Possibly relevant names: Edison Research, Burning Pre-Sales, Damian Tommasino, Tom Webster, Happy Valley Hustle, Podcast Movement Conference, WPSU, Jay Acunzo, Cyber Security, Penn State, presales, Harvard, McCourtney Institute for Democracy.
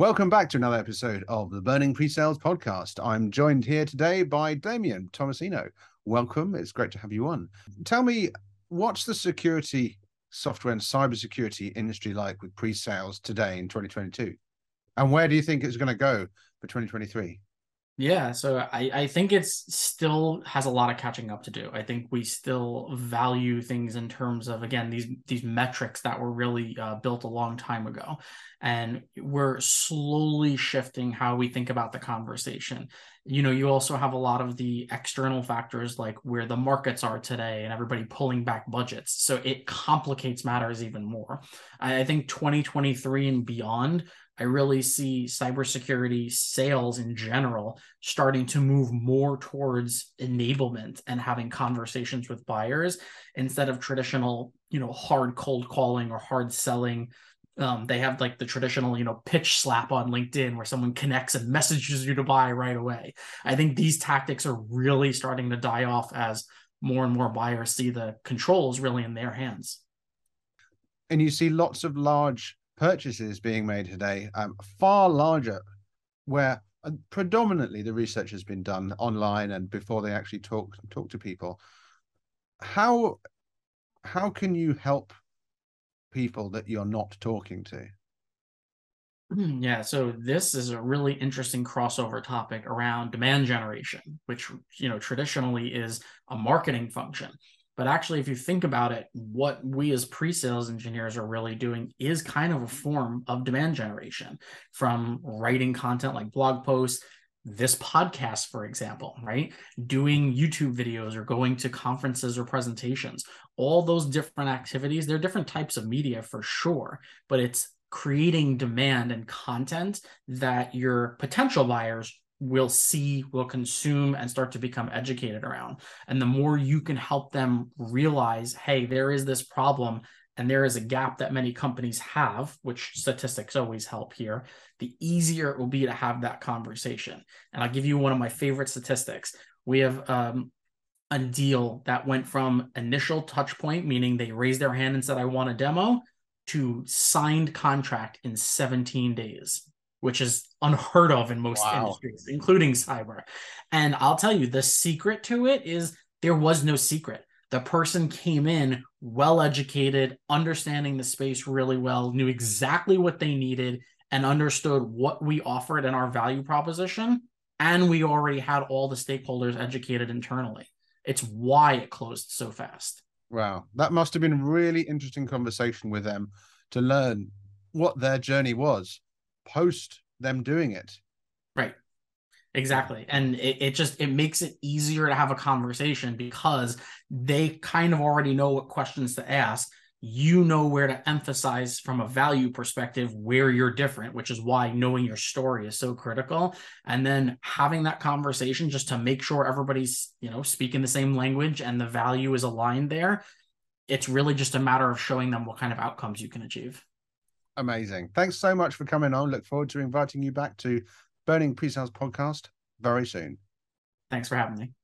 Welcome back to another episode of the Burning Pre-Sales podcast. I'm joined here today by Damian Tommasino. Welcome. It's great to have you on. Tell me, what's the security software and cybersecurity industry like with pre-sales today in 2022? And where do you think it's going to go for 2023? Yeah, so I think it's still has a lot of catching up to do. I think we still value things in terms of, again, these metrics that were really built a long time ago. And we're slowly shifting how we think about the conversation. You know, you also have a lot of the external factors like where the markets are today and everybody pulling back budgets. So it complicates matters even more. I think 2023 and beyond, I really see cybersecurity sales in general starting to move more towards enablement and having conversations with buyers instead of traditional, you know, hard cold calling or hard selling. They have like the traditional, you know, pitch slap on LinkedIn where someone connects and messages you to buy right away. I think these tactics are really starting to die off as more and more buyers see the controls really in their hands. And you see lots of large purchases being made today, far larger, where predominantly the research has been done online and before they actually talk to people. How can you help people that you're not talking to? Yeah, so this is a really interesting crossover topic around demand generation, which, you know, traditionally is a marketing function. But actually, if you think about it, what we as pre-sales engineers are really doing is kind of a form of demand generation, from writing content like blog posts, this podcast, for example, right? Doing YouTube videos or going to conferences or presentations, all those different activities. They're different types of media for sure, but it's creating demand and content that your potential buyers will see, will consume, and start to become educated around. And the more you can help them realize, hey, there is this problem and there is a gap that many companies have, which statistics always help here, the easier it will be to have that conversation. And I'll give you one of my favorite statistics. We have a deal that went from initial touch point, meaning they raised their hand and said, I want a demo, to signed contract in 17 days. Which is unheard of in most industries, including cyber. And I'll tell you, the secret to it is there was no secret. The person came in well-educated, understanding the space really well, knew exactly what they needed, and understood what we offered and our value proposition. And we already had all the stakeholders educated internally. It's why it closed so fast. Wow. That must have been a really interesting conversation with them to learn what their journey was post them doing it. Right. Exactly. And it makes it easier to have a conversation because they kind of already know what questions to ask. You know where to emphasize from a value perspective, where you're different, which is why knowing your story is so critical. And then having that conversation just to make sure everybody's, you know, speaking the same language and the value is aligned there. It's really just a matter of showing them what kind of outcomes you can achieve. Amazing. Thanks so much for coming on. Look forward to inviting you back to Burning Pre-Sales podcast very soon. Thanks for having me.